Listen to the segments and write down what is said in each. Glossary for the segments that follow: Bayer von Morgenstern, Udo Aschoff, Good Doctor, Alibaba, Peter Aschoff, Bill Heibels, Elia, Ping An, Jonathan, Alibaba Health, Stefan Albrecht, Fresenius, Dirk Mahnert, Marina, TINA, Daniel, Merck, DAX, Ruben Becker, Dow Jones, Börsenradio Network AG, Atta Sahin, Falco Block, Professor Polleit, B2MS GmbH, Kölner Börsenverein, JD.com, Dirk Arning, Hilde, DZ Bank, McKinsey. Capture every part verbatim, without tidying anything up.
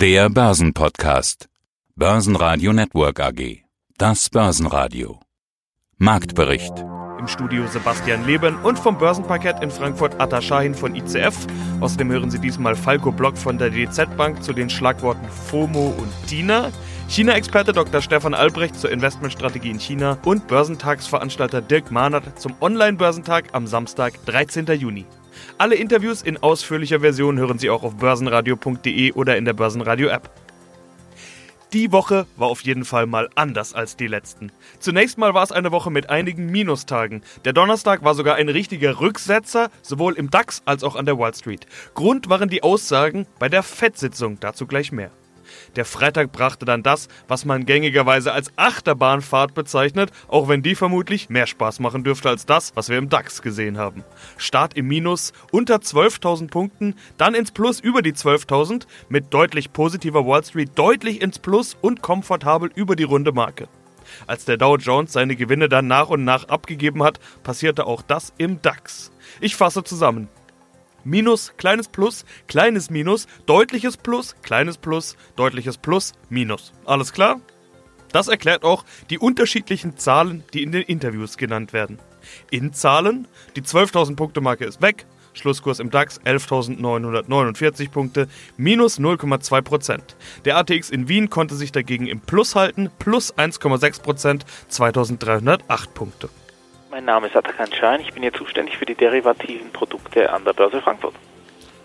Der Börsenpodcast. Börsenradio Network A G. Das Börsenradio. Marktbericht. Im Studio Sebastian Leben und vom Börsenparkett in Frankfurt Atta Sahin von I C F. Außerdem hören Sie diesmal Falco Block von der D Z Bank zu den Schlagworten FOMO und TINA. China-Experte Doktor Stefan Albrecht zur Investmentstrategie in China und Börsentagsveranstalter Dirk Mahnert zum Online-Börsentag am Samstag, dreizehnten Juni. Alle Interviews in ausführlicher Version hören Sie auch auf börsenradio punkt de oder in der Börsenradio-App. Die Woche war auf jeden Fall mal anders als die letzten. Zunächst mal war es eine Woche mit einigen Minustagen. Der Donnerstag war sogar ein richtiger Rücksetzer, sowohl im DAX als auch an der Wall Street. Grund waren die Aussagen bei der F E D-Sitzung, dazu gleich mehr. Der Freitag brachte dann das, was man gängigerweise als Achterbahnfahrt bezeichnet, auch wenn die vermutlich mehr Spaß machen dürfte als das, was wir im DAX gesehen haben. Start im Minus, unter zwölftausend Punkten, dann ins Plus über die zwölftausend, mit deutlich positiver Wall Street deutlich ins Plus und komfortabel über die runde Marke. Als der Dow Jones seine Gewinne dann nach und nach abgegeben hat, passierte auch das im DAX. Ich fasse zusammen. Minus, kleines Plus, kleines Minus, deutliches Plus, kleines Plus, deutliches Plus, Minus. Alles klar? Das erklärt auch die unterschiedlichen Zahlen, die in den Interviews genannt werden. In Zahlen, die zwölftausend Punkte Marke ist weg, Schlusskurs im DAX elftausendneunhundertneunundvierzig Punkte, minus null Komma zwei Prozent. Der A T X in Wien konnte sich dagegen im Plus halten, plus eins Komma sechs Prozent, zweitausenddreihundertacht Punkte. Mein Name ist Atta Sahin, ich bin hier zuständig für die derivativen Produkte an der Börse Frankfurt.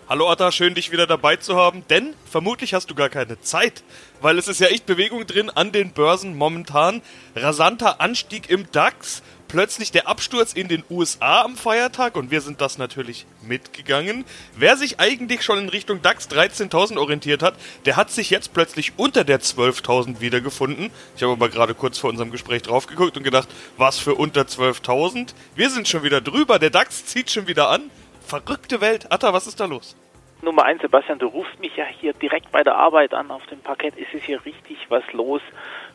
Hallo Atta, schön dich wieder dabei zu haben, denn vermutlich hast du gar keine Zeit, weil es ist ja echt Bewegung drin an den Börsen momentan. Rasanter Anstieg im DAX, plötzlich der Absturz in den U S A am Feiertag und wir sind das natürlich mitgegangen. Wer sich eigentlich schon in Richtung DAX dreizehntausend orientiert hat, der hat sich jetzt plötzlich unter der zwölftausend wiedergefunden. Ich habe aber gerade kurz vor unserem Gespräch drauf geguckt und gedacht, was für unter zwölftausend? Wir sind schon wieder drüber, der DAX zieht schon wieder an. Verrückte Welt. Atta, was ist da los? Nummer eins, Sebastian, du rufst mich ja hier direkt bei der Arbeit an. Auf dem Parkett ist es hier richtig was los.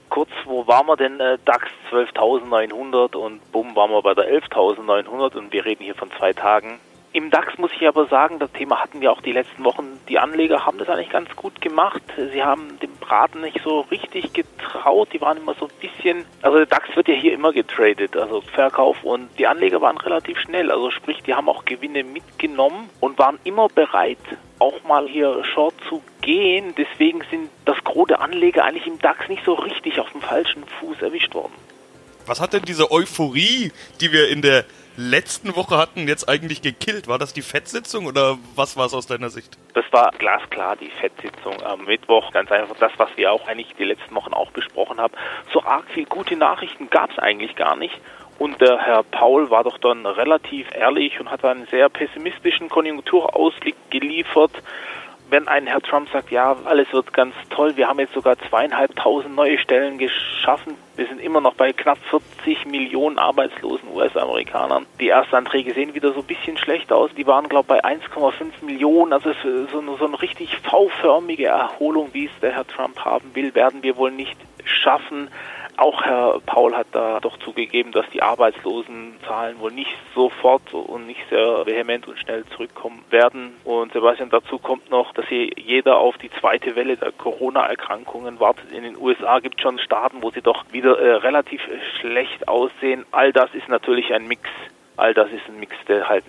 Kurz, wo waren wir denn? DAX zwölftausendneunhundert und bumm, waren wir bei der elftausendneunhundert und wir reden hier von zwei Tagen. Im DAX muss ich aber sagen, das Thema hatten wir auch die letzten Wochen. Die Anleger haben das eigentlich ganz gut gemacht. Sie haben dem Braten nicht so richtig getraut. Die waren immer so ein bisschen, also der DAX wird ja hier immer getradet, also Verkauf. Und die Anleger waren relativ schnell, also sprich, die haben auch Gewinne mitgenommen und waren immer bereit, auch mal hier short zu gehen. Deswegen sind das Gros der Anleger eigentlich im DAX nicht so richtig auf dem falschen Fuß erwischt worden. Was hat denn diese Euphorie, die wir in der letzten Woche hatten, jetzt eigentlich gekillt? War das die F E D-Sitzung oder was war es aus deiner Sicht? Das war glasklar die F E D-Sitzung am Mittwoch. Ganz einfach das, was wir auch eigentlich die letzten Wochen auch besprochen haben. So arg viel gute Nachrichten gab es eigentlich gar nicht. Und der Herr Paul war doch dann relativ ehrlich und hat einen sehr pessimistischen Konjunkturausblick geliefert. Wenn ein Herr Trump sagt, ja, alles wird ganz toll, wir haben jetzt sogar zweieinhalbtausend neue Stellen geschaffen, wir sind immer noch bei knapp vierzig Millionen arbeitslosen U S-Amerikanern. Die Erstanträge sehen wieder so ein bisschen schlecht aus, die waren, glaube ich, bei eins Komma fünf Millionen, also so eine, so eine richtig V-förmige Erholung, wie es der Herr Trump haben will, werden wir wohl nicht schaffen. Auch Herr Paul hat da doch zugegeben, dass die Arbeitslosenzahlen wohl nicht sofort und nicht sehr vehement und schnell zurückkommen werden. Und Sebastian, dazu kommt noch, dass hier jeder auf die zweite Welle der Corona-Erkrankungen wartet. In den U S A gibt es schon Staaten, wo sie doch wieder äh, relativ schlecht aussehen. All das ist natürlich ein Mix. All das ist ein Mix, der halt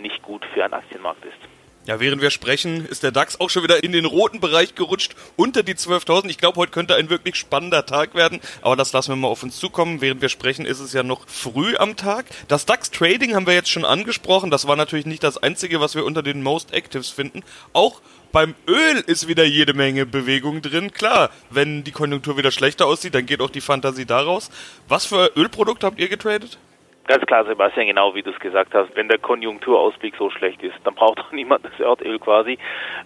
nicht gut für einen Aktienmarkt ist. Ja, während wir sprechen, ist der DAX auch schon wieder in den roten Bereich gerutscht, unter die zwölftausend. Ich glaube, heute könnte ein wirklich spannender Tag werden, aber das lassen wir mal auf uns zukommen. Während wir sprechen, ist es ja noch früh am Tag. Das DAX-Trading haben wir jetzt schon angesprochen. Das war natürlich nicht das Einzige, was wir unter den Most Actives finden. Auch beim Öl ist wieder jede Menge Bewegung drin. Klar, wenn die Konjunktur wieder schlechter aussieht, dann geht auch die Fantasie daraus. Was für Ölprodukte habt ihr getradet? Ganz klar, Sebastian, genau wie du es gesagt hast. Wenn der Konjunkturausblick so schlecht ist, dann braucht doch niemand das Erdöl quasi.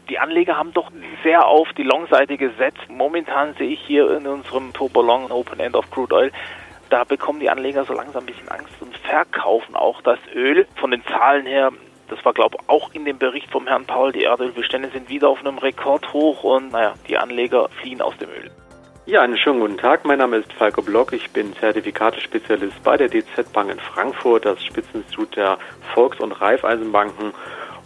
Die Anleger haben doch sehr auf die Long-Seite gesetzt. Momentan sehe ich hier in unserem Turbo-Long Open End of Crude Oil, da bekommen die Anleger so langsam ein bisschen Angst und verkaufen auch das Öl. Von den Zahlen her, das war, glaube ich, auch in dem Bericht vom Herrn Paul, die Erdölbestände sind wieder auf einem Rekordhoch und naja, die Anleger fliehen aus dem Öl. Ja, einen schönen guten Tag. Mein Name ist Falco Block. Ich bin Zertifikatespezialist bei der D Z Bank in Frankfurt, das Spitzeninstitut der Volks- und Raiffeisenbanken.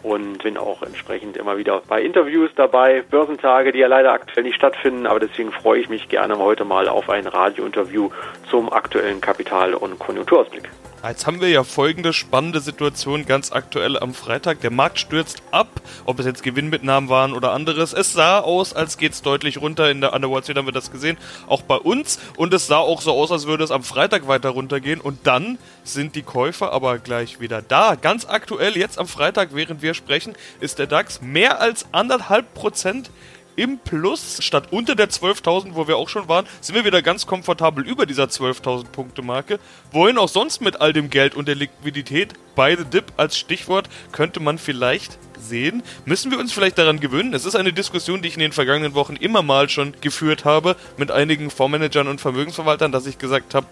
und bin auch entsprechend immer wieder bei Interviews dabei, Börsentage, die ja leider aktuell nicht stattfinden, aber deswegen freue ich mich gerne heute mal auf ein Radiointerview zum aktuellen Kapital- und Konjunkturausblick. Jetzt haben wir ja folgende spannende Situation ganz aktuell am Freitag. Der Markt stürzt ab, ob es jetzt Gewinnmitnahmen waren oder anderes. Es sah aus, als geht es deutlich runter. In der Underworld haben wir das gesehen, auch bei uns. Und es sah auch so aus, als würde es am Freitag weiter runtergehen. Und dann sind die Käufer aber gleich wieder da. Ganz aktuell, jetzt am Freitag, während wir sprechen, ist der DAX mehr als anderthalb Prozent im Plus, statt unter der zwölftausend, wo wir auch schon waren, sind wir wieder ganz komfortabel über dieser zwölftausend-Punkte-Marke. Wohin auch sonst mit all dem Geld und der Liquidität? Buy the Dip als Stichwort könnte man vielleicht sehen. Müssen wir uns vielleicht daran gewöhnen? Es ist eine Diskussion, die ich in den vergangenen Wochen immer mal schon geführt habe mit einigen Fondsmanagern und Vermögensverwaltern, dass ich gesagt habe,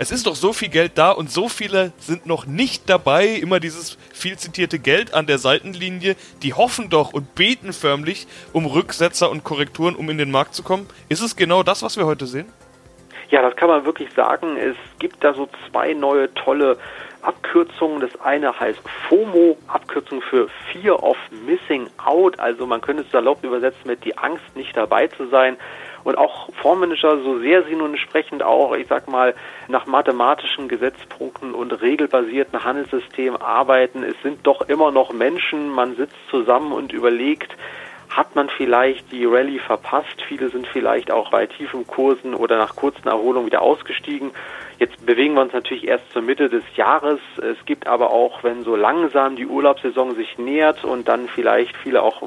es ist doch so viel Geld da und so viele sind noch nicht dabei. Immer dieses viel zitierte Geld an der Seitenlinie. Die hoffen doch und beten förmlich um Rücksetzer und Korrekturen, um in den Markt zu kommen. Ist es genau das, was wir heute sehen? Ja, das kann man wirklich sagen. Es gibt da so zwei neue tolle Abkürzungen. Das eine heißt FOMO, Abkürzung für Fear of Missing Out. Also man könnte es salopp übersetzen mit die Angst, nicht dabei zu sein. Und auch Fondsmanager, so sehr sie nun entsprechend auch, ich sag mal, nach mathematischen Gesetzpunkten und regelbasierten Handelssystemen arbeiten, es sind doch immer noch Menschen, man sitzt zusammen und überlegt, hat man vielleicht die Rallye verpasst? Viele sind vielleicht auch bei tiefen Kursen oder nach kurzen Erholungen wieder ausgestiegen. Jetzt bewegen wir uns natürlich erst zur Mitte des Jahres. Es gibt aber auch, wenn so langsam die Urlaubssaison sich nähert und dann vielleicht viele auch,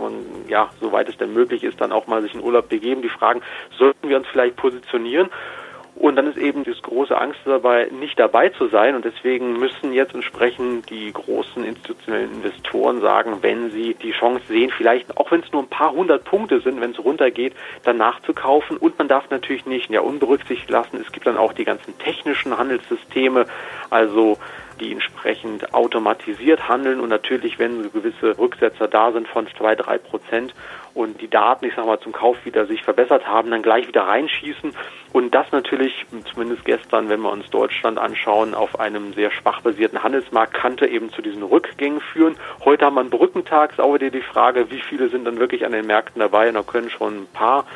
ja, soweit es denn möglich ist, dann auch mal sich in Urlaub begeben, die fragen, sollten wir uns vielleicht positionieren? Und dann ist eben das große Angst dabei, nicht dabei zu sein. Und deswegen müssen jetzt entsprechend die großen institutionellen Investoren sagen, wenn sie die Chance sehen, vielleicht, auch wenn es nur ein paar hundert Punkte sind, wenn es runtergeht, dann nachzukaufen. Und man darf natürlich nicht ja, unberücksichtigt lassen. Es gibt dann auch die ganzen technischen Handelssysteme, also die entsprechend automatisiert handeln und natürlich, wenn so gewisse Rücksetzer da sind von zwei, drei Prozent und die Daten, ich sag mal, zum Kauf wieder sich verbessert haben, dann gleich wieder reinschießen und das natürlich, zumindest gestern, wenn wir uns Deutschland anschauen, auf einem sehr schwach basierten Handelsmarkt kannte eben zu diesen Rückgängen führen. Heute haben wir einen Brückentag, ist auch wieder die Frage, wie viele sind dann wirklich an den Märkten dabei und da können schon ein paar,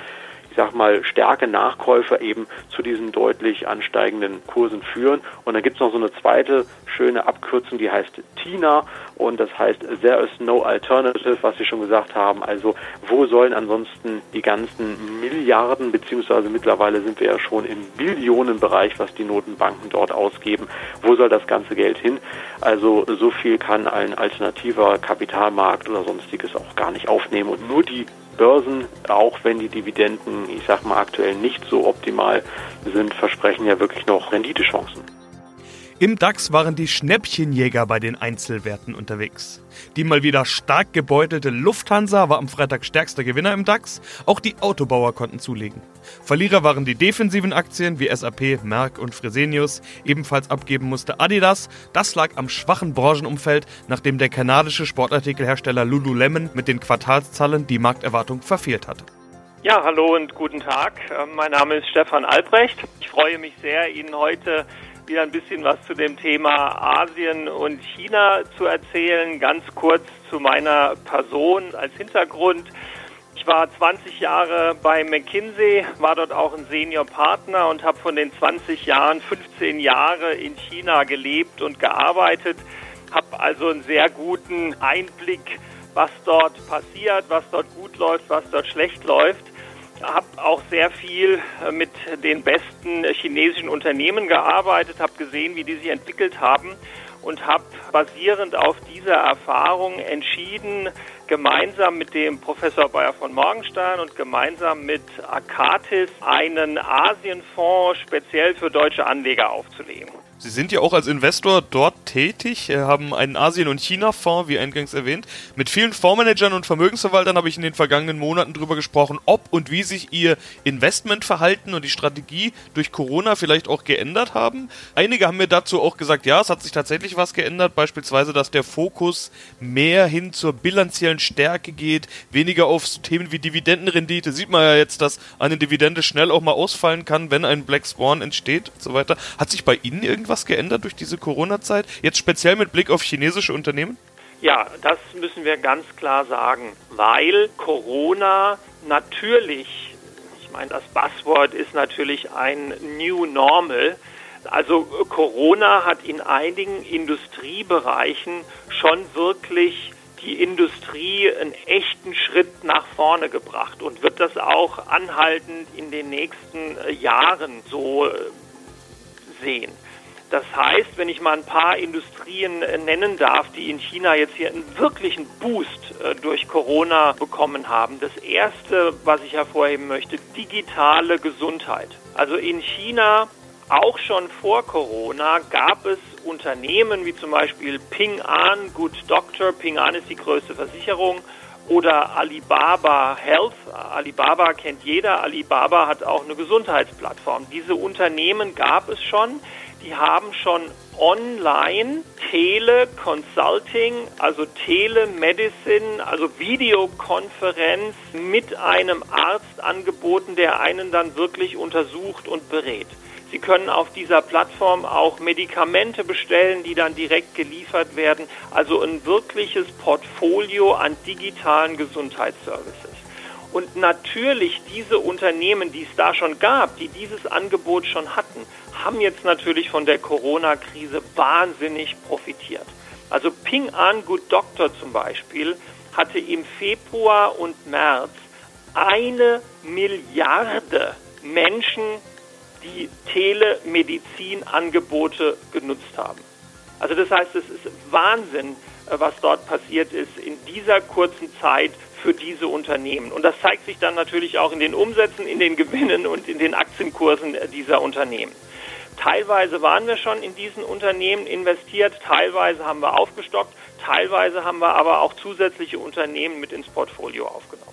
ich sag mal, starke Nachkäufer eben zu diesen deutlich ansteigenden Kursen führen. Und dann gibt es noch so eine zweite schöne Abkürzung, die heißt TINA und das heißt There is no alternative, was Sie schon gesagt haben. Also wo sollen ansonsten die ganzen Milliarden, beziehungsweise mittlerweile sind wir ja schon im Billionenbereich, was die Notenbanken dort ausgeben, wo soll das ganze Geld hin? Also so viel kann ein alternativer Kapitalmarkt oder sonstiges auch gar nicht aufnehmen und nur die Börsen, auch wenn die Dividenden, ich sag mal, aktuell nicht so optimal sind, versprechen ja wirklich noch Renditechancen. Im DAX waren die Schnäppchenjäger bei den Einzelwerten unterwegs. Die mal wieder stark gebeutelte Lufthansa war am Freitag stärkster Gewinner im DAX. Auch die Autobauer konnten zulegen. Verlierer waren die defensiven Aktien wie S A P, Merck und Fresenius. Ebenfalls abgeben musste Adidas. Das lag am schwachen Branchenumfeld, nachdem der kanadische Sportartikelhersteller Lululemon mit den Quartalszahlen die Markterwartung verfehlt hatte. Ja, hallo und guten Tag. Mein Name ist Stefan Albrecht. Ich freue mich sehr, Ihnen heute wieder ein bisschen was zu dem Thema Asien und China zu erzählen. Ganz kurz zu meiner Person als Hintergrund. Ich war zwanzig Jahre bei McKinsey, war dort auch ein Senior-Partner und habe von den zwanzig Jahren fünfzehn Jahre in China gelebt und gearbeitet. Habe also einen sehr guten Einblick, was dort passiert, was dort gut läuft, was dort schlecht läuft. Habe auch sehr viel mit den besten chinesischen Unternehmen gearbeitet, habe gesehen, wie die sich entwickelt haben und habe basierend auf dieser Erfahrung entschieden, gemeinsam mit dem Professor Bayer von Morgenstern und gemeinsam mit ACATIS einen Asienfonds speziell für deutsche Anleger aufzulegen. Sie sind ja auch als Investor dort tätig, haben einen Asien- und China-Fonds, wie eingangs erwähnt. Mit vielen Fondsmanagern und Vermögensverwaltern habe ich in den vergangenen Monaten darüber gesprochen, ob und wie sich ihr Investmentverhalten und die Strategie durch Corona vielleicht auch geändert haben. Einige haben mir dazu auch gesagt, ja, es hat sich tatsächlich was geändert, beispielsweise, dass der Fokus mehr hin zur bilanziellen Stärke geht, weniger auf so Themen wie Dividendenrendite. Sieht man ja jetzt, dass eine Dividende schnell auch mal ausfallen kann, wenn ein Black Swan entsteht und so weiter. Hat sich bei Ihnen irgendwie was geändert durch diese Corona-Zeit, jetzt speziell mit Blick auf chinesische Unternehmen? Ja, das müssen wir ganz klar sagen, weil Corona natürlich, ich meine, das Buzzword ist natürlich ein New Normal. Also Corona hat in einigen Industriebereichen schon wirklich die Industrie einen echten Schritt nach vorne gebracht und wird das auch anhaltend in den nächsten Jahren so sehen. Das heißt, wenn ich mal ein paar Industrien nennen darf, die in China jetzt hier einen wirklichen Boost durch Corona bekommen haben. Das erste, was ich hervorheben möchte, digitale Gesundheit. Also in China, auch schon vor Corona, gab es Unternehmen wie zum Beispiel Ping An, Good Doctor. Ping An ist die größte Versicherung. Oder Alibaba Health. Alibaba kennt jeder. Alibaba hat auch eine Gesundheitsplattform. Diese Unternehmen gab es schon. Die haben schon online Teleconsulting, also Telemedicine, also Videokonferenz mit einem Arzt angeboten, der einen dann wirklich untersucht und berät. Sie können auf dieser Plattform auch Medikamente bestellen, die dann direkt geliefert werden. Also ein wirkliches Portfolio an digitalen Gesundheitsservices. Und natürlich diese Unternehmen, die es da schon gab, die dieses Angebot schon hatten, haben jetzt natürlich von der Corona-Krise wahnsinnig profitiert. Also Ping An Good Doctor zum Beispiel hatte im Februar und März eine Milliarde Menschen, die Telemedizinangebote genutzt haben. Also das heißt, es ist Wahnsinn, was dort passiert ist in dieser kurzen Zeit für diese Unternehmen. Und das zeigt sich dann natürlich auch in den Umsätzen, in den Gewinnen und in den Aktienkursen dieser Unternehmen. Teilweise waren wir schon in diesen Unternehmen investiert, teilweise haben wir aufgestockt, teilweise haben wir aber auch zusätzliche Unternehmen mit ins Portfolio aufgenommen.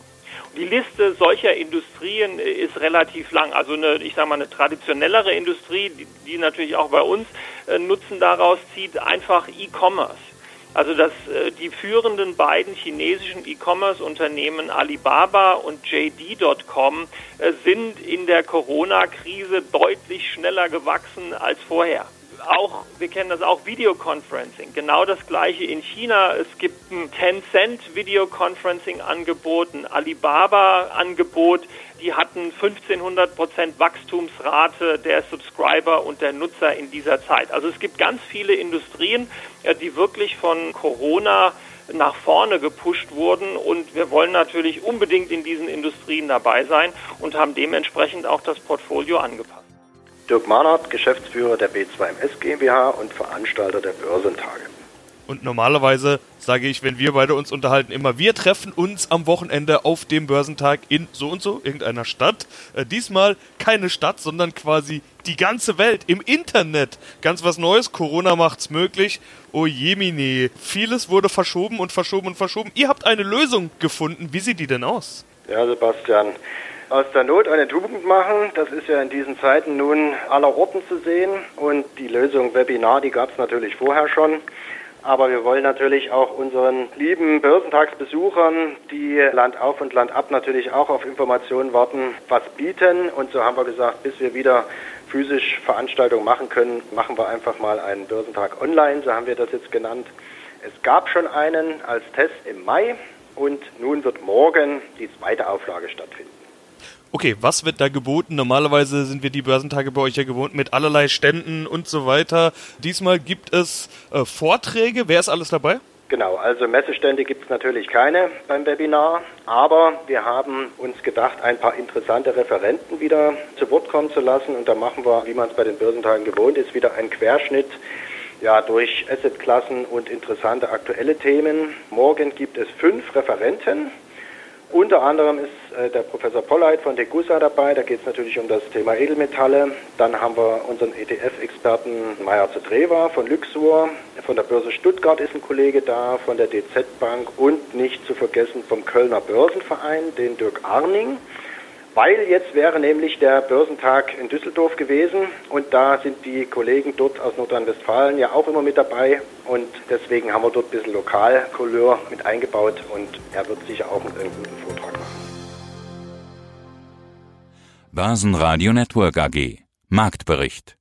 Die Liste solcher Industrien ist relativ lang. Also eine, ich sage mal, eine traditionellere Industrie, die, die natürlich auch bei uns äh, Nutzen daraus zieht, einfach E-Commerce. Also dass äh, die führenden beiden chinesischen E-Commerce-Unternehmen Alibaba und J D Punkt com äh, sind in der Corona-Krise deutlich schneller gewachsen als vorher. Auch, wir kennen das auch, Videoconferencing. Genau das Gleiche in China. Es gibt ein Tencent-Videoconferencing-Angebot, ein Alibaba-Angebot. Die hatten fünfzehnhundert Prozent Wachstumsrate der Subscriber und der Nutzer in dieser Zeit. Also es gibt ganz viele Industrien, die wirklich von Corona nach vorne gepusht wurden. Und wir wollen natürlich unbedingt in diesen Industrien dabei sein und haben dementsprechend auch das Portfolio angepasst. Dirk Mahnert, Geschäftsführer der B zwei M S GmbH und Veranstalter der Börsentage. Und normalerweise sage ich, wenn wir beide uns unterhalten, immer, wir treffen uns am Wochenende auf dem Börsentag in so und so, irgendeiner Stadt. Äh, diesmal keine Stadt, sondern quasi die ganze Welt im Internet. Ganz was Neues, Corona macht's möglich. Oh jemine, vieles wurde verschoben und verschoben und verschoben. Ihr habt eine Lösung gefunden, wie sieht die denn aus? Ja, Sebastian, aus der Not eine Tugend machen, das ist ja in diesen Zeiten nun aller Orten zu sehen. Und die Lösung Webinar, die gab es natürlich vorher schon. Aber wir wollen natürlich auch unseren lieben Börsentagsbesuchern, die Land auf und Land ab natürlich auch auf Informationen warten, was bieten. Und so haben wir gesagt, bis wir wieder physisch Veranstaltungen machen können, machen wir einfach mal einen Börsentag online. So haben wir das jetzt genannt. Es gab schon einen als Test im Mai und nun wird morgen die zweite Auflage stattfinden. Okay, was wird da geboten? Normalerweise sind wir die Börsentage bei euch ja gewohnt mit allerlei Ständen und so weiter. Diesmal gibt es äh, Vorträge. Wer ist alles dabei? Genau, also Messestände gibt es natürlich keine beim Webinar, aber wir haben uns gedacht, ein paar interessante Referenten wieder zu Wort kommen zu lassen. Und da machen wir, wie man es bei den Börsentagen gewohnt ist, wieder einen Querschnitt ja, durch Assetklassen und interessante aktuelle Themen. Morgen gibt es fünf Referenten. Unter anderem ist äh, der Professor Polleit von Degussa dabei, da geht es natürlich um das Thema Edelmetalle. Dann haben wir unseren E T F-Experten Meyer Zetreva von Luxor, von der Börse Stuttgart ist ein Kollege da, von der D Z Bank und nicht zu vergessen vom Kölner Börsenverein, den Dirk Arning. Weil jetzt wäre nämlich der Börsentag in Düsseldorf gewesen und da sind die Kollegen dort aus Nordrhein-Westfalen ja auch immer mit dabei und deswegen haben wir dort ein bisschen Lokalcouleur mit eingebaut und er wird sicher auch einen guten Vortrag machen. Börsenradio Network A G Marktbericht.